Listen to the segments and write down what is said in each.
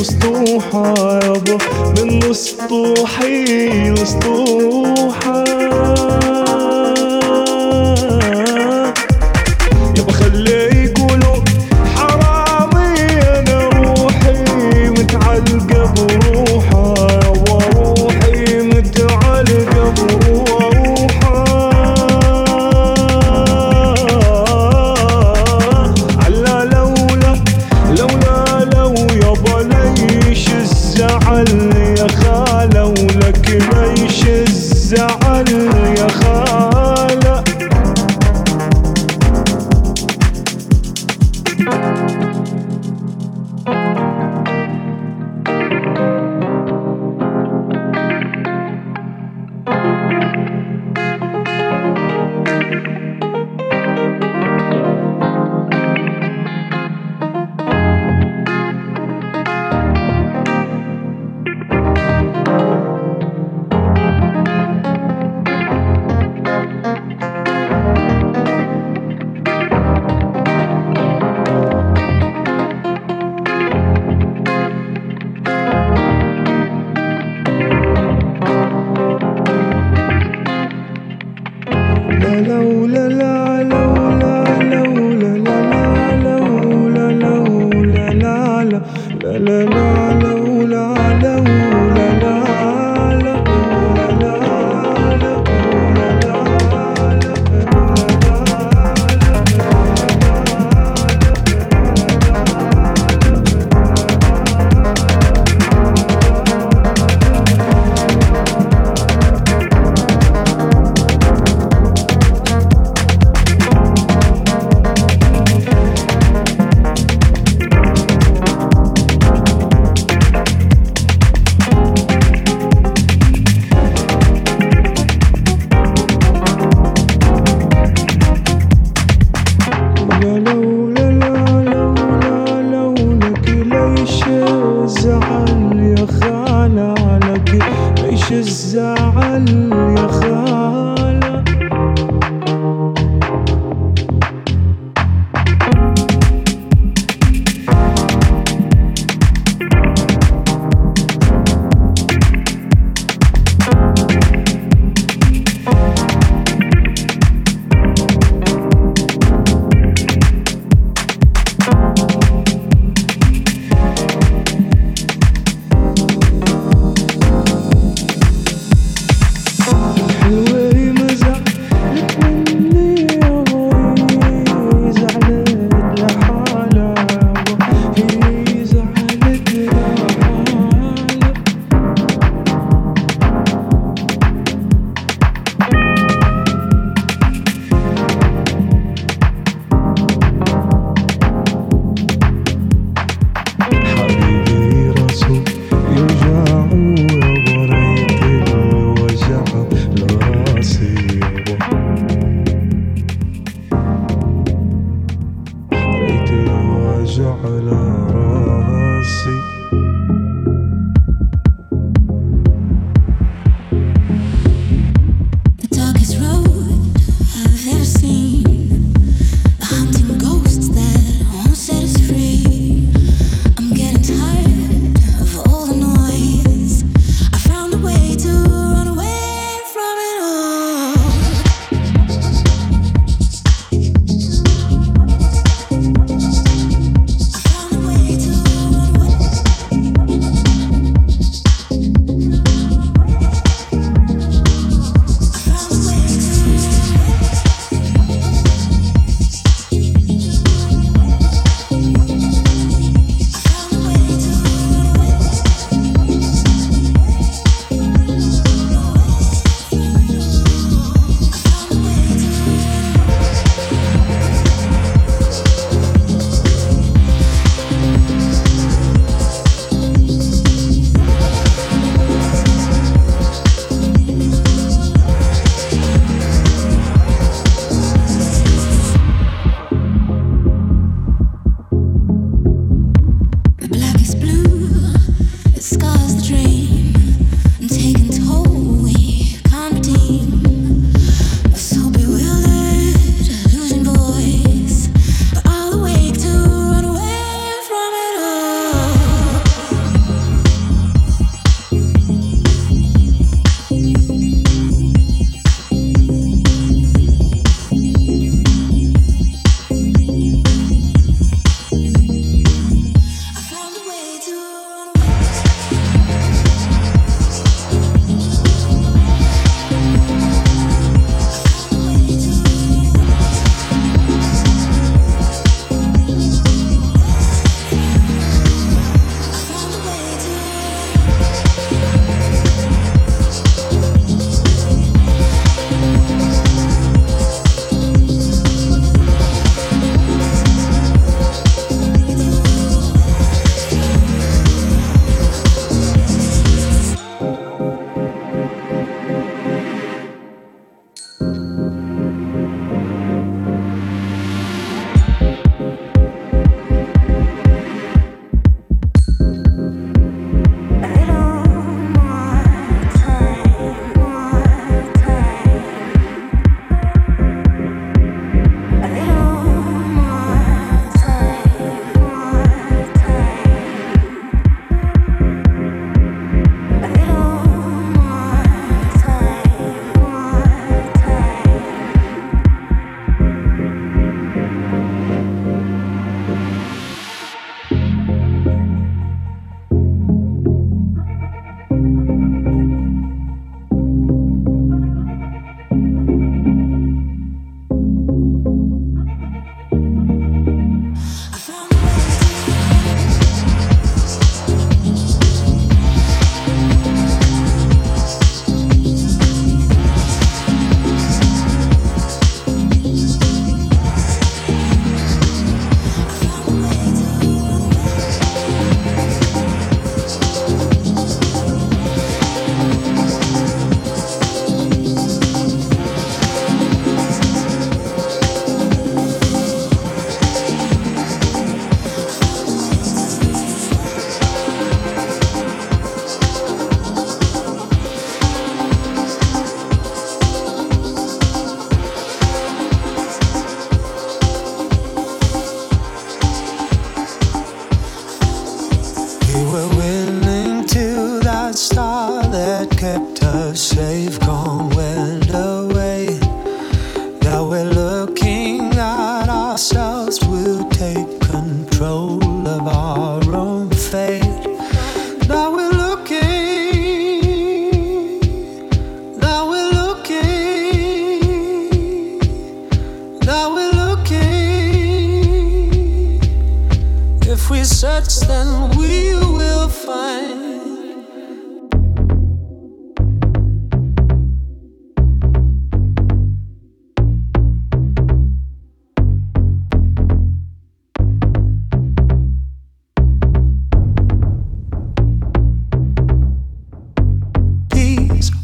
السطوحة يابا من السطوحي لسطوحة يابا خليه يقولوا حرامي أنا روحي متعلقة بروحة يابا روحي متعلقة بروحة على لولا لو يابا ليش الزعل يا خالة ولك ليش الزعل يا خالة لولا لا لولا لولا لا لولا لولا لا لا لا لولا لولا زعل يا خالة عليك ليش الزعل يا خالة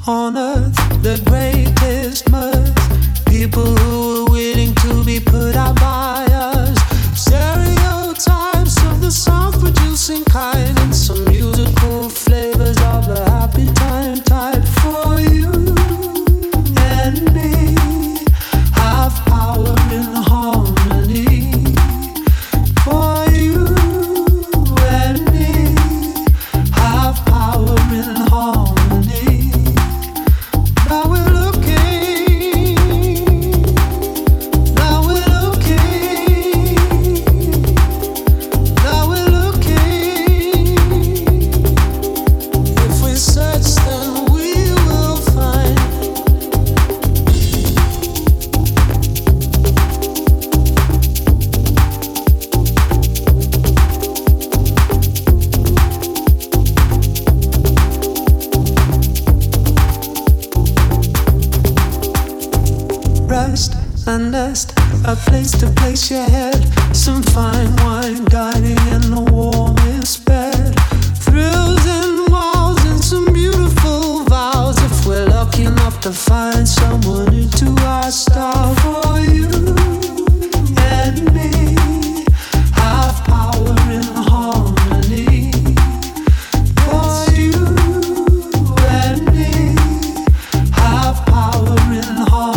on earth the greatest mirth. People who are willing to be put out by us. Stereotypes of the South producing kind, and some musical flavors of a happy time type for you and me. Have power in harmony for you and me. Have power in harmony. Now we're and nest, a place to place your head, some fine wine guiding in the warmest bed, thrills and walls and some beautiful vows, if we're lucky enough to find someone into our style. For you and me, have power in harmony. For you and me, have power in harmony.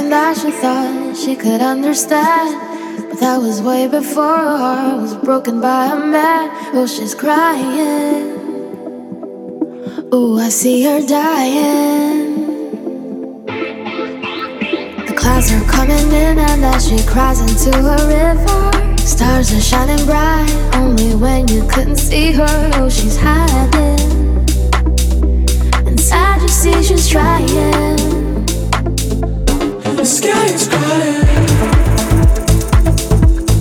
something that she thought she could understand, but that was way before her heart was broken by a man. Oh, she's crying. Oh, I see her dying. The clouds are coming in and then she cries into a river. Stars are shining bright only when you couldn't see her. Oh, she's hiding. Inside you see she's trying. The sky is crying. The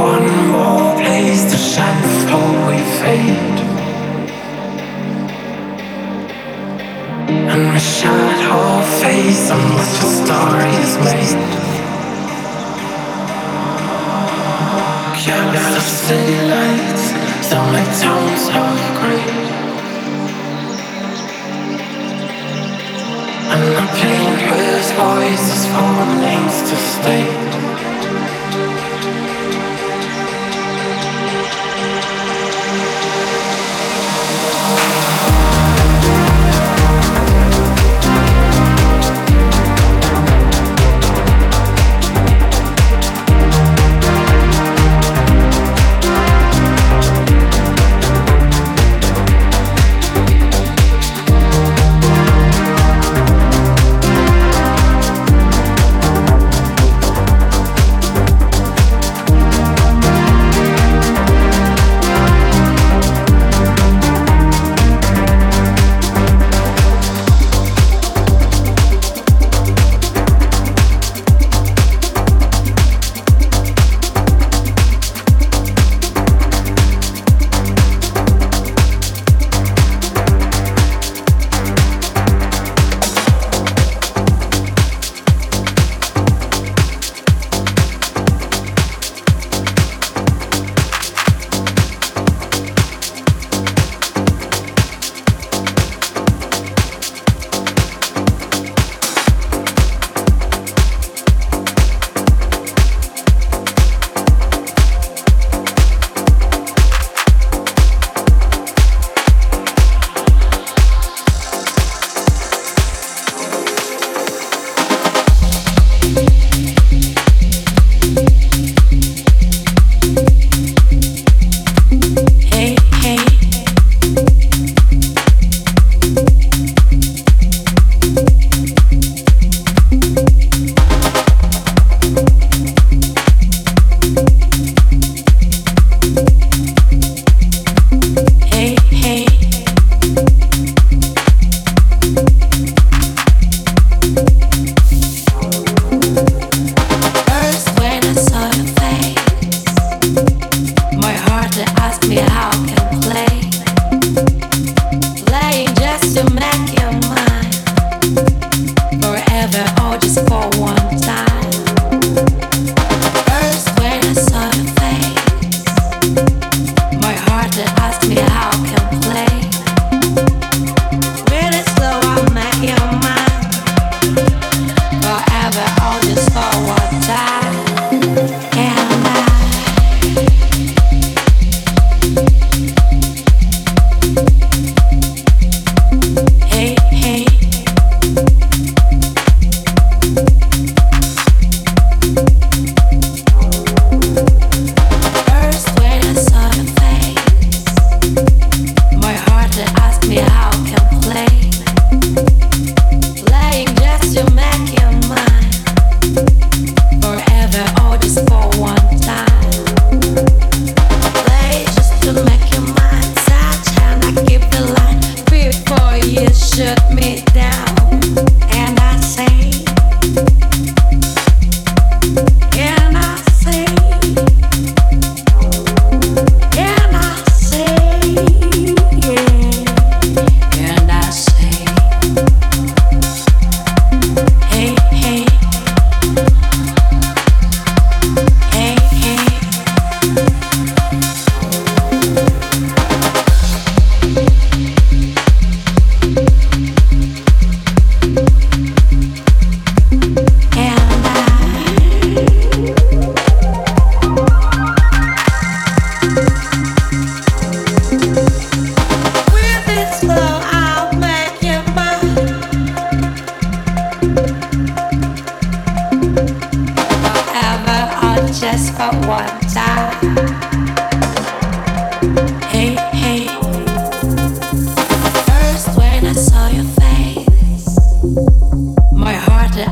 one more place to shine before we fade. And we shut our face on what your story is made. Colors of city lights, some like towns of grey. And I paint with voices for names to stay.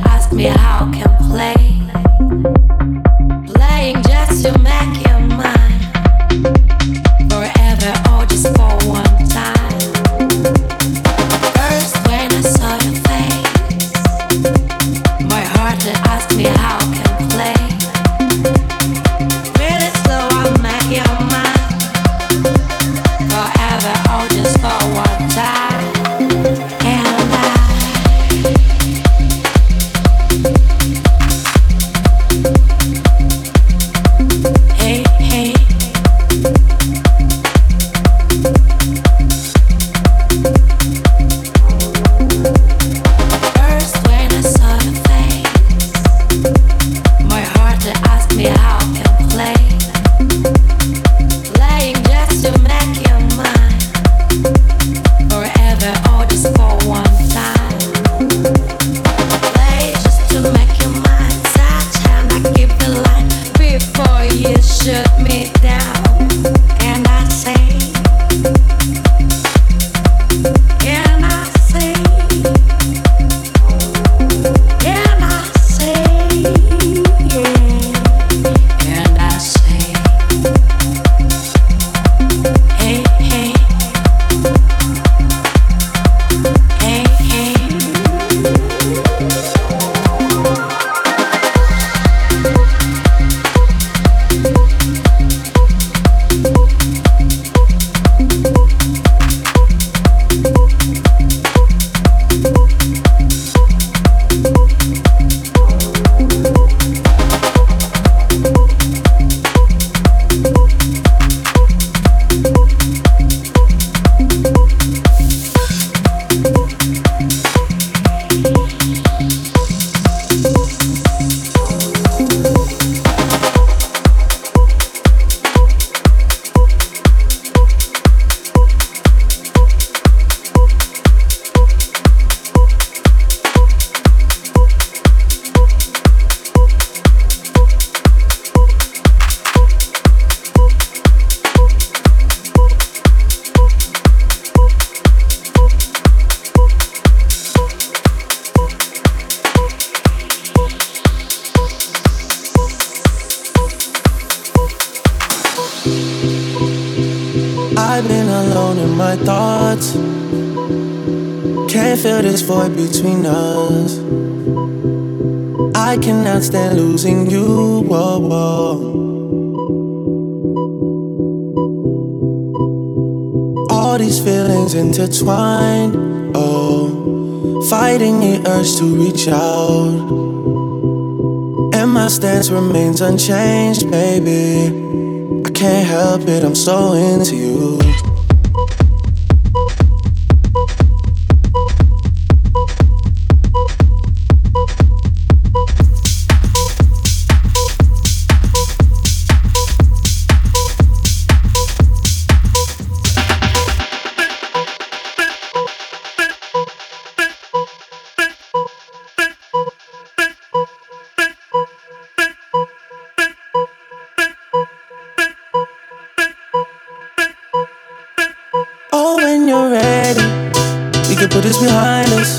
Ask me how I can play. When it's slow I've been alone in my thoughts. Can't fill this void between us. I cannot stand losing you, whoa, whoa. All these feelings intertwined, oh. Fighting the urge to reach out, and my stance remains unchanged, baby. I can't help it, I'm so into you. Put this behind us,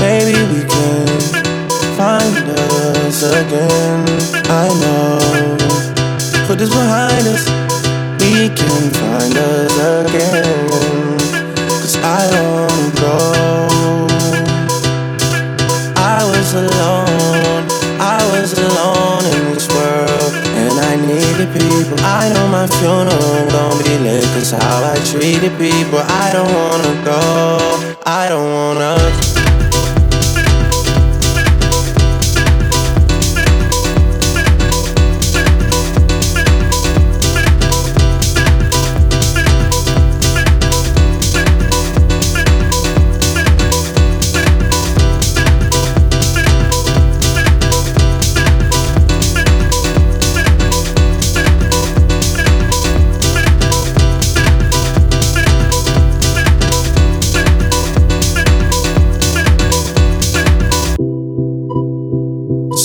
maybe we can find us again. I know. Put this behind us, we can find us again. 'Cause I long ago, I was alone. I was alone in this world, and I needed people. I know my funeral gon' be lit, 'cause how I treated people. I don't wanna go. I don't wanna.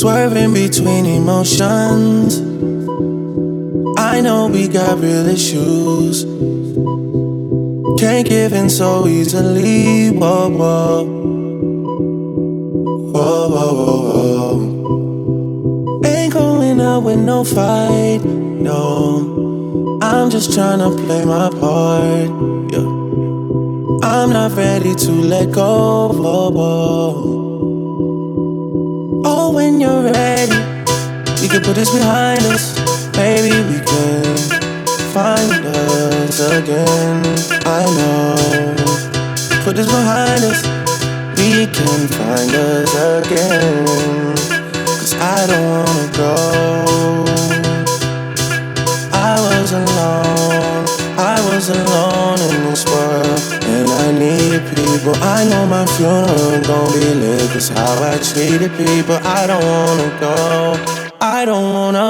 Swerving between emotions, I know we got real issues. Can't give in so easily, whoa, whoa. Whoa, whoa, whoa, whoa. Ain't going out with no fight, no. I'm just trying to play my part, yeah. I'm not ready to let go, whoa, whoa. Oh, when you're ready, we can put this behind us. Maybe we can find us again. I know. Put this behind us, we can find us again. 'Cause I don't wanna go. I was alone. I was alone in this world, and I needed people. I know my funeral gon' be lit, 'cause how I treated people. I don't wanna go. I don't wanna.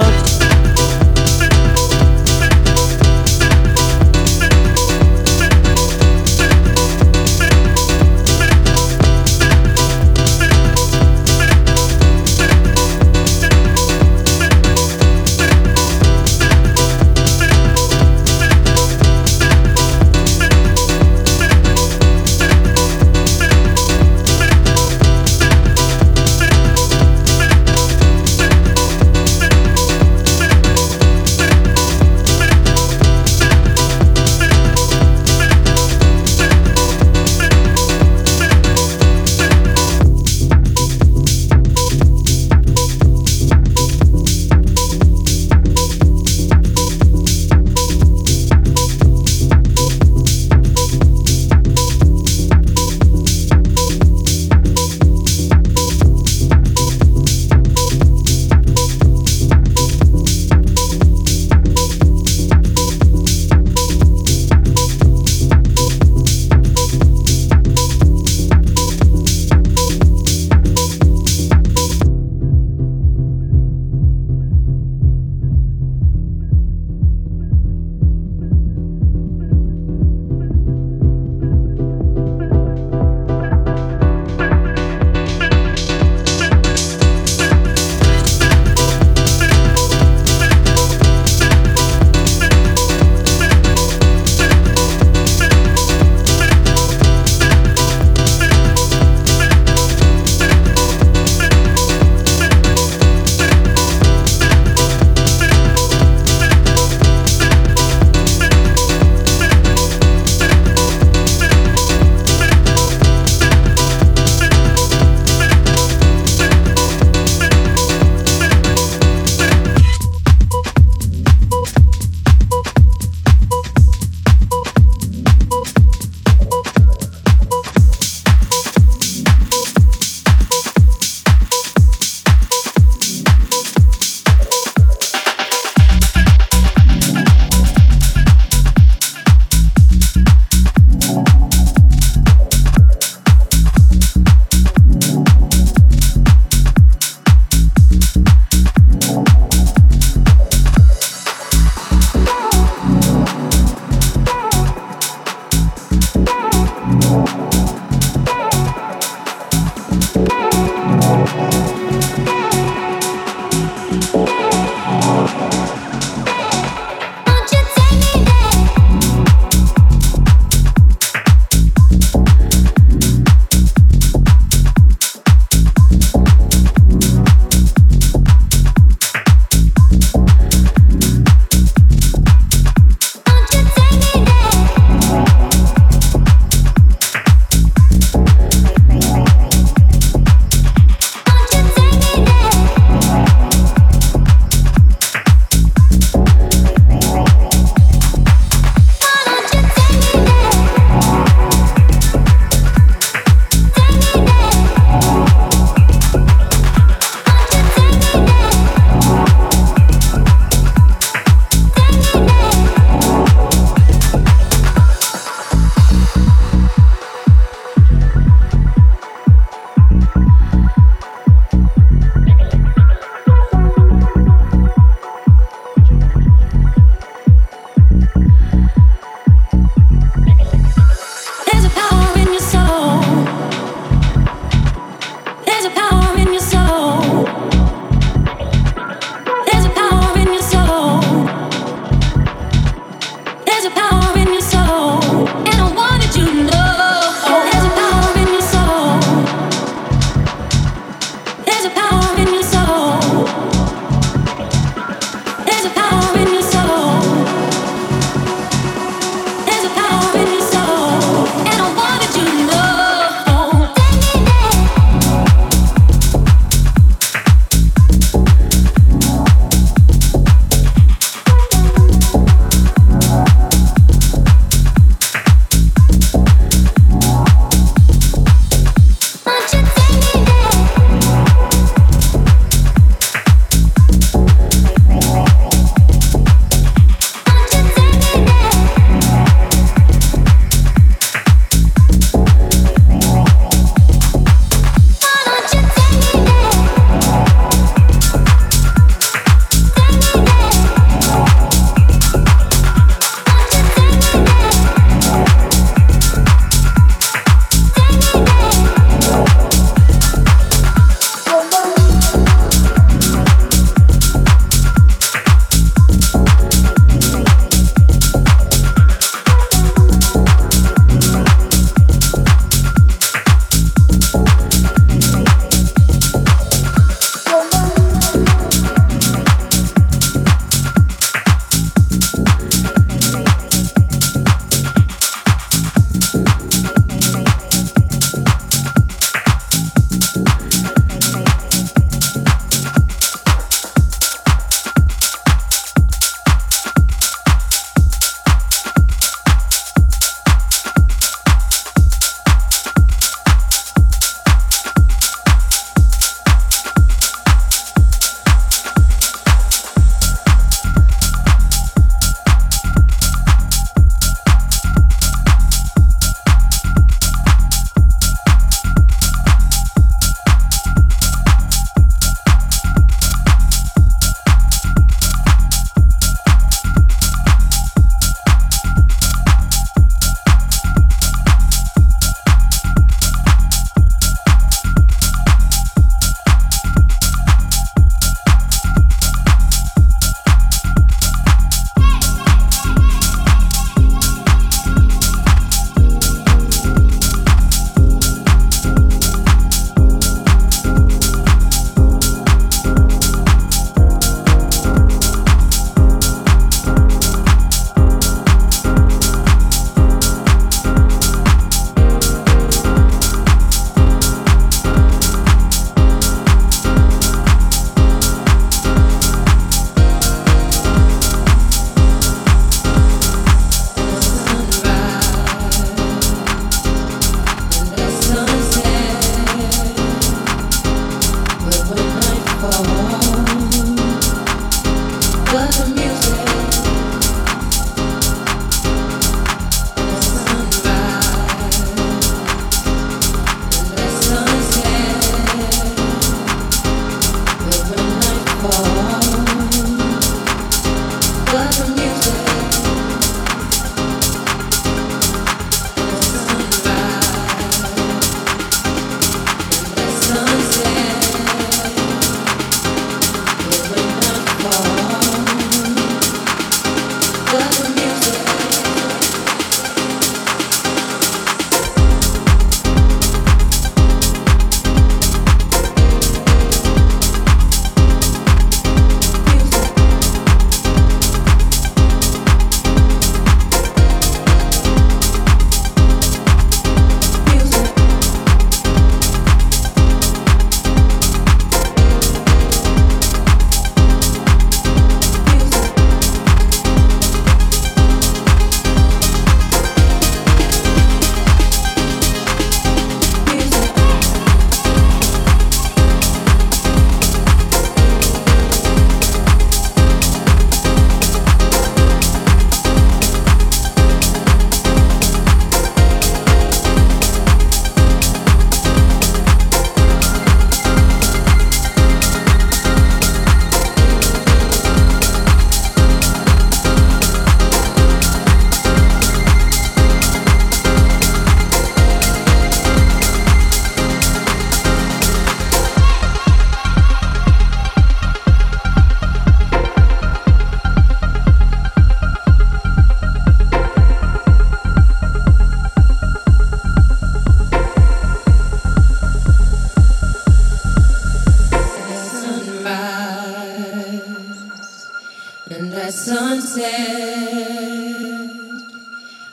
at sunset,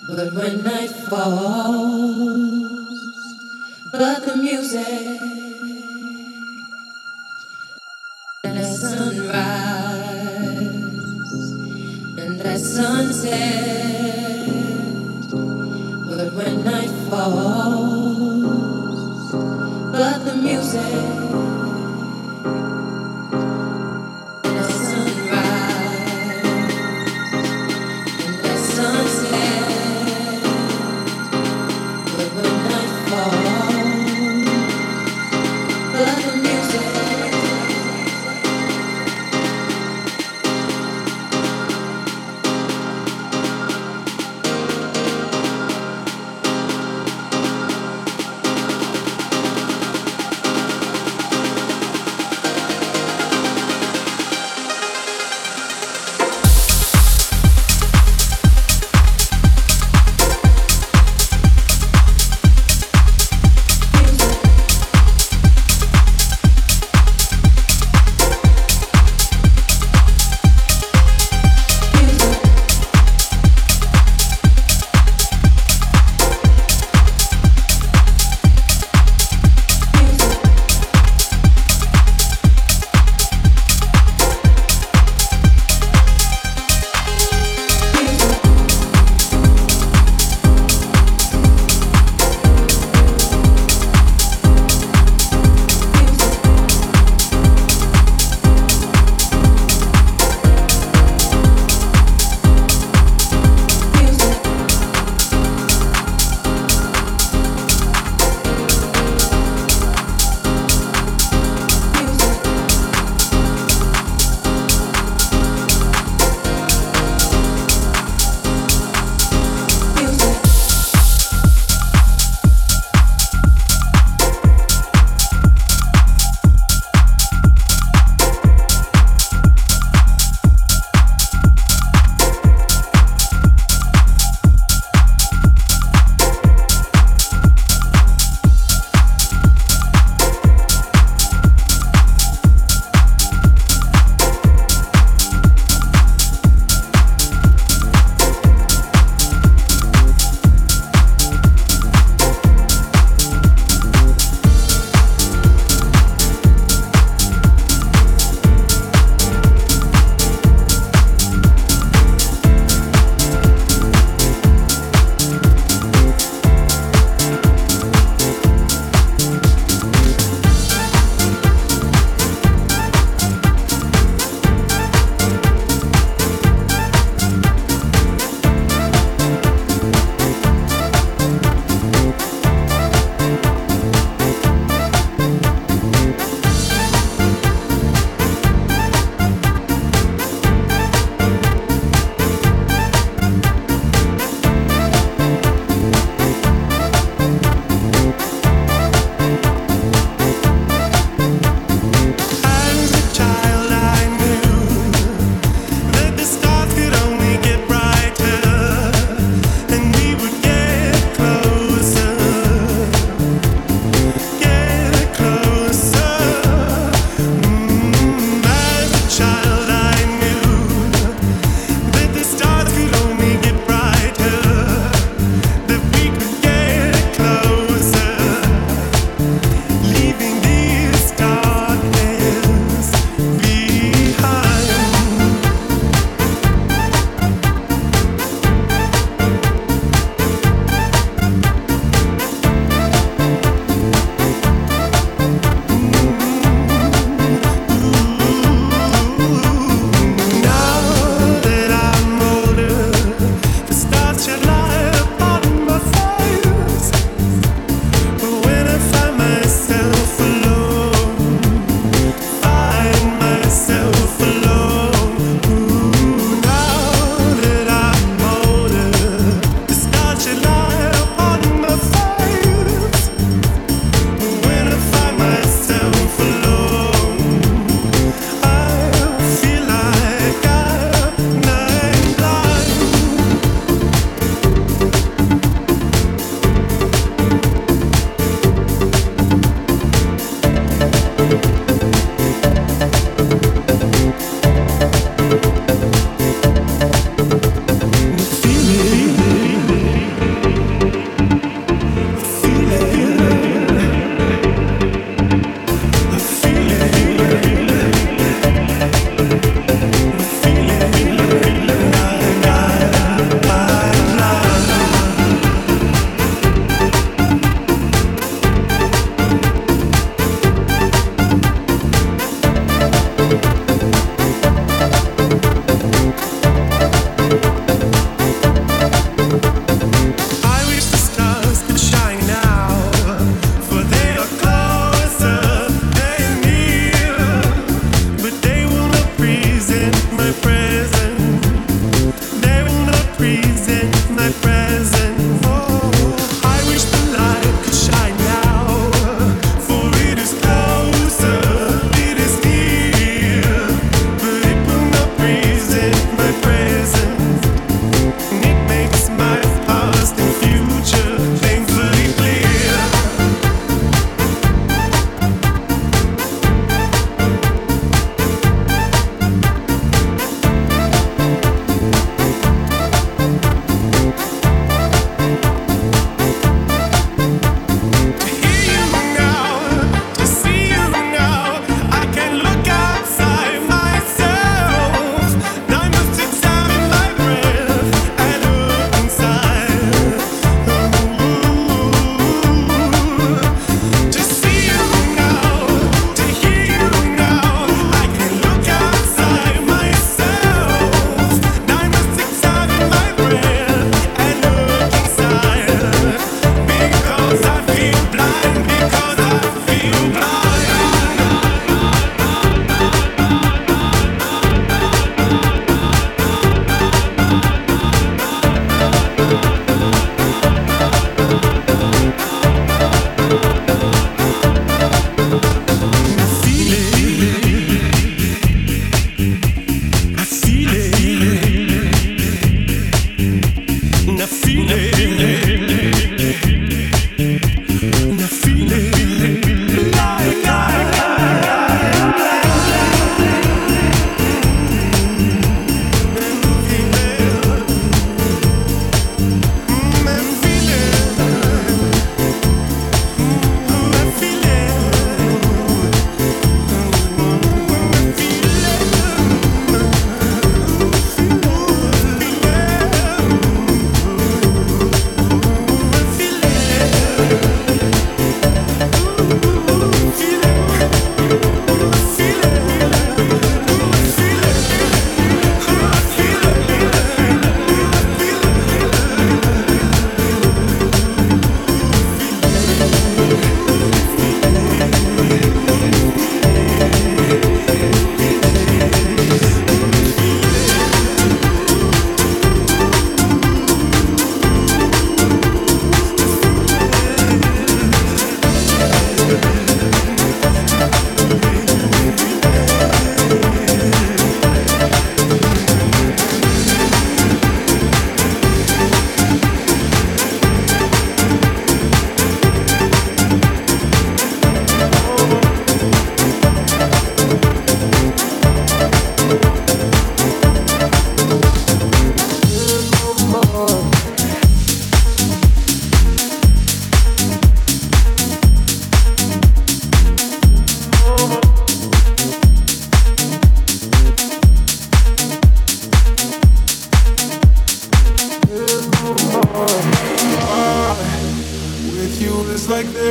but when night falls, but the music and at sunrise and at sunset, but when night falls, but the music.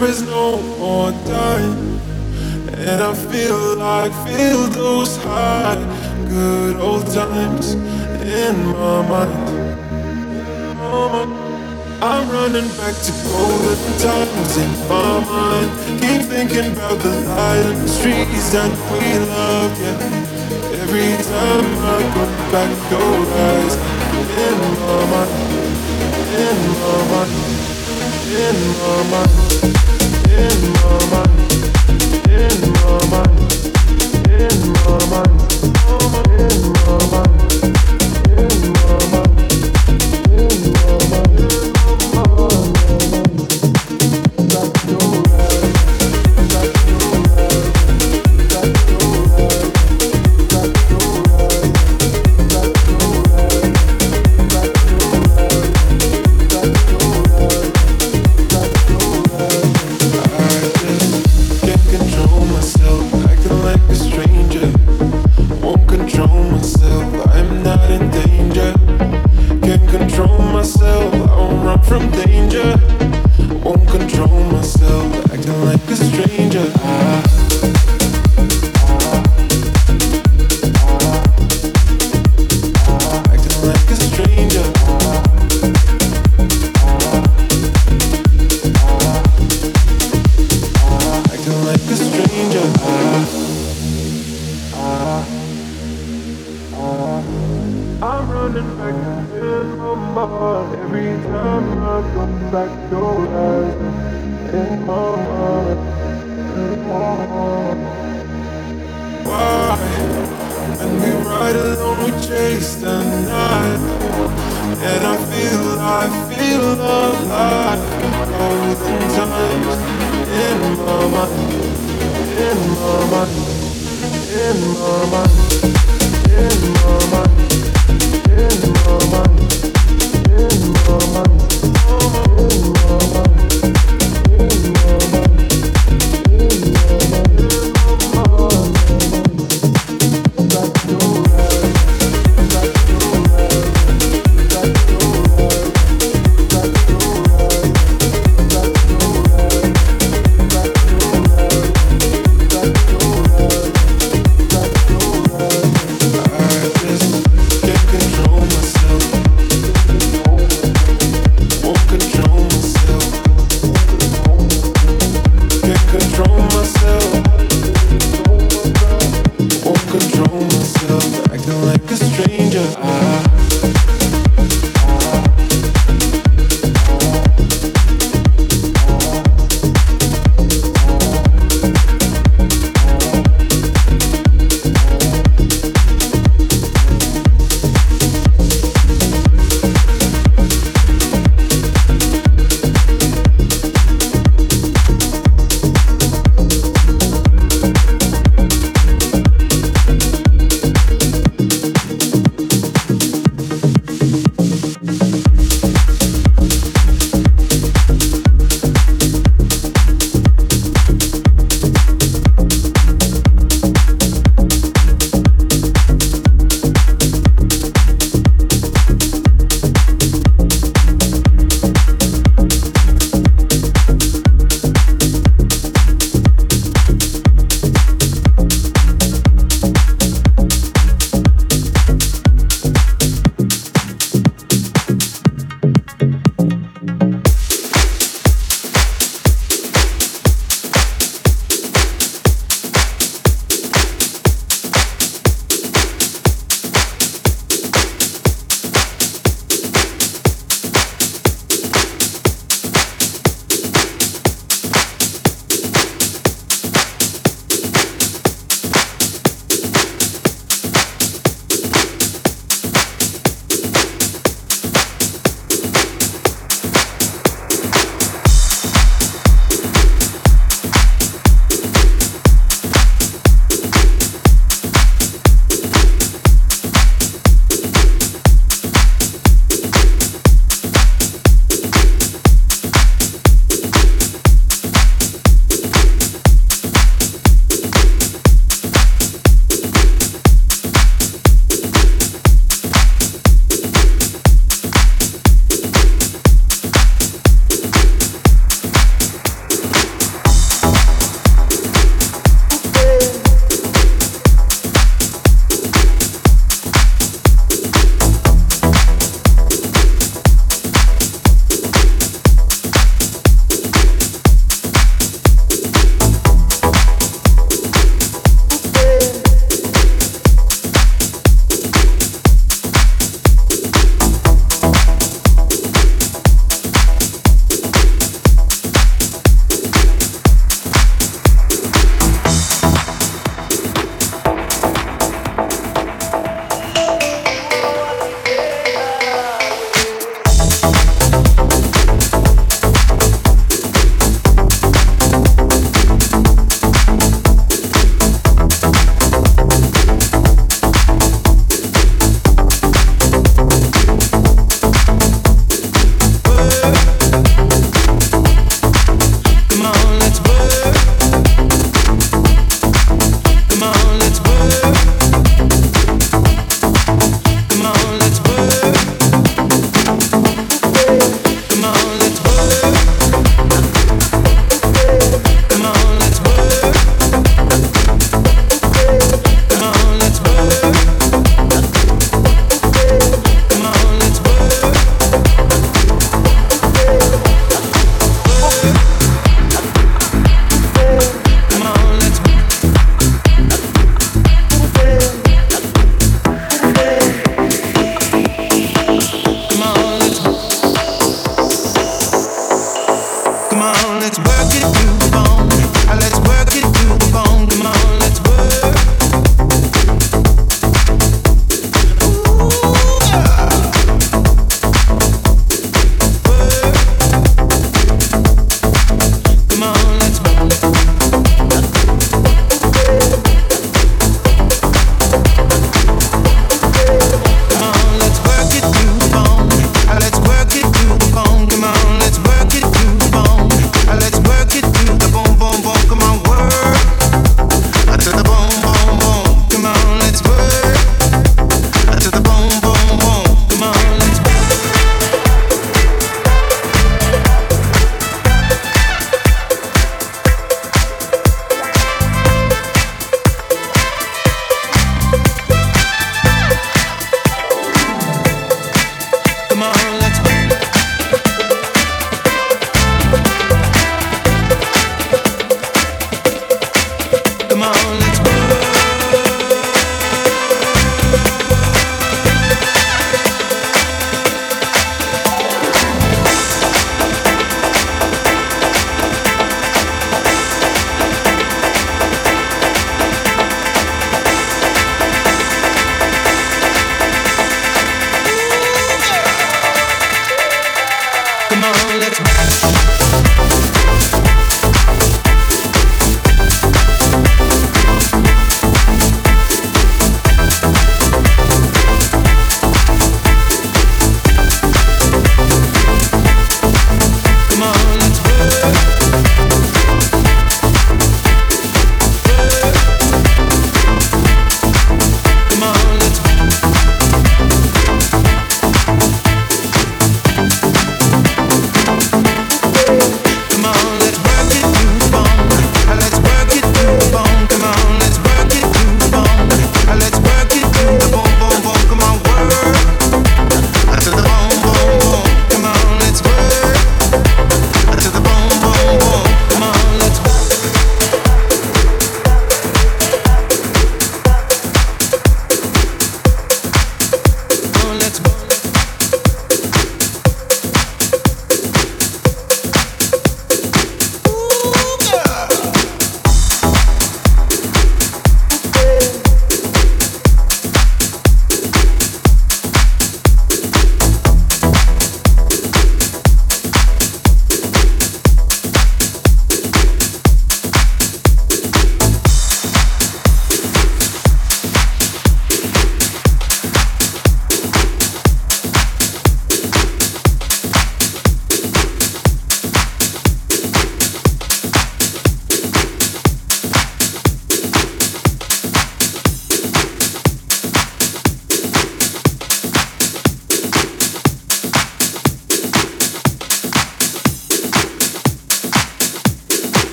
there is no more time. And I feel those hard good old times in my mind. I'm running back to golden times in my mind. Keep thinking about the light and trees that we love, yeah. Every time I go back, those eyes in my mind, in my mind, in my mind, in my mind, in my mind, in my mind, in my mind, in my mind, in my mind, in my mind.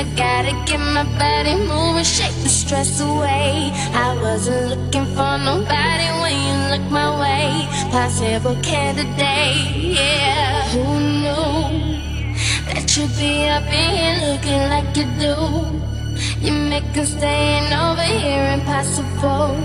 I gotta get my body moving, shake the stress away. I wasn't looking for nobody when you looked my way. Possible candidate, yeah. Who knew that you'd be up in here looking like you do? You make us staying over here impossible.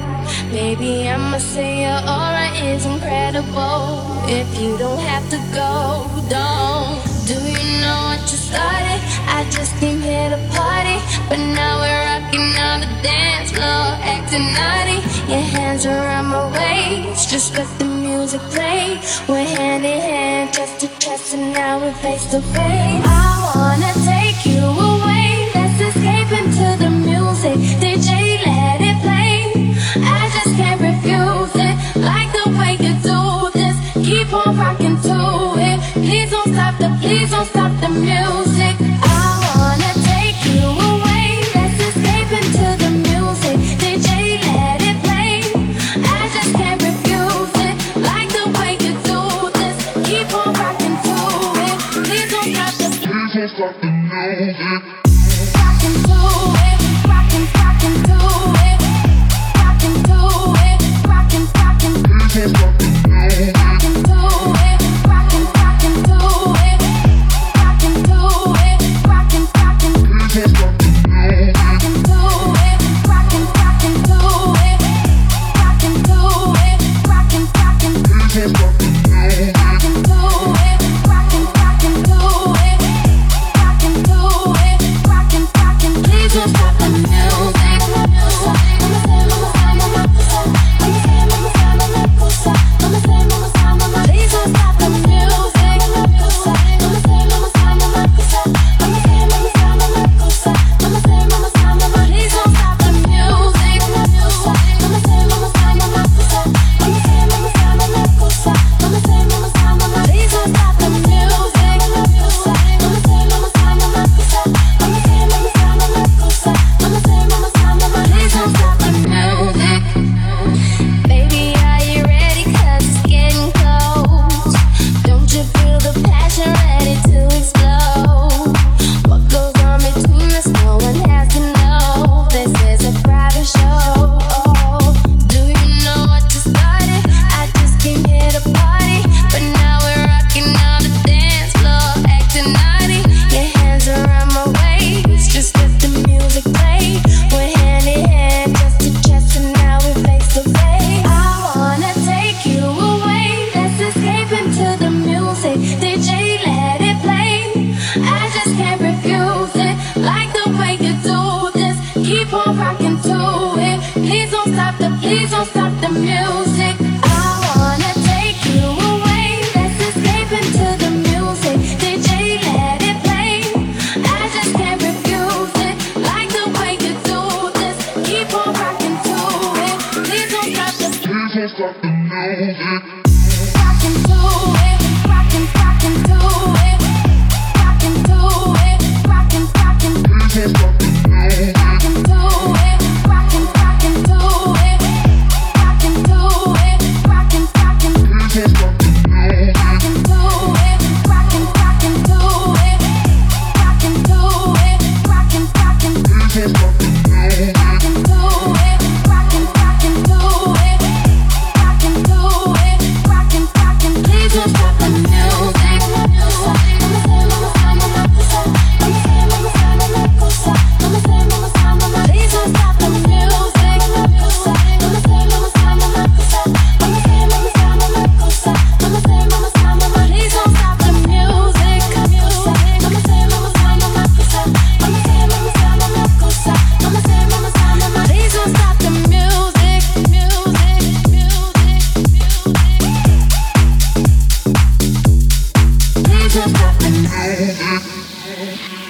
Baby, I'ma say your aura is incredible. If you don't have to go, don't. Do you know what you started? I just came here to party, but now we're rocking on the dance floor, acting naughty. Your hands around my waist, just let the music play. We're hand in hand, chest to chest, and now we're face to face. I wanna take you away, let's escape into the music. DJ, let it play. I just can't refuse it, like the way you do this. Keep on rocking to it. Please don't stop the, please don't stop the music. I wanna take you away. Let's escape into the music. DJ, let it play. I just can't refuse it. Like the way you do this. Keep on rocking to it. Please don't stop the, please don't stop the music. Rocking to it. Rocking, rocking to it. Rocking to it. Rocking, rocking. Please don't stop the music. Rocking to it. Just stop the music.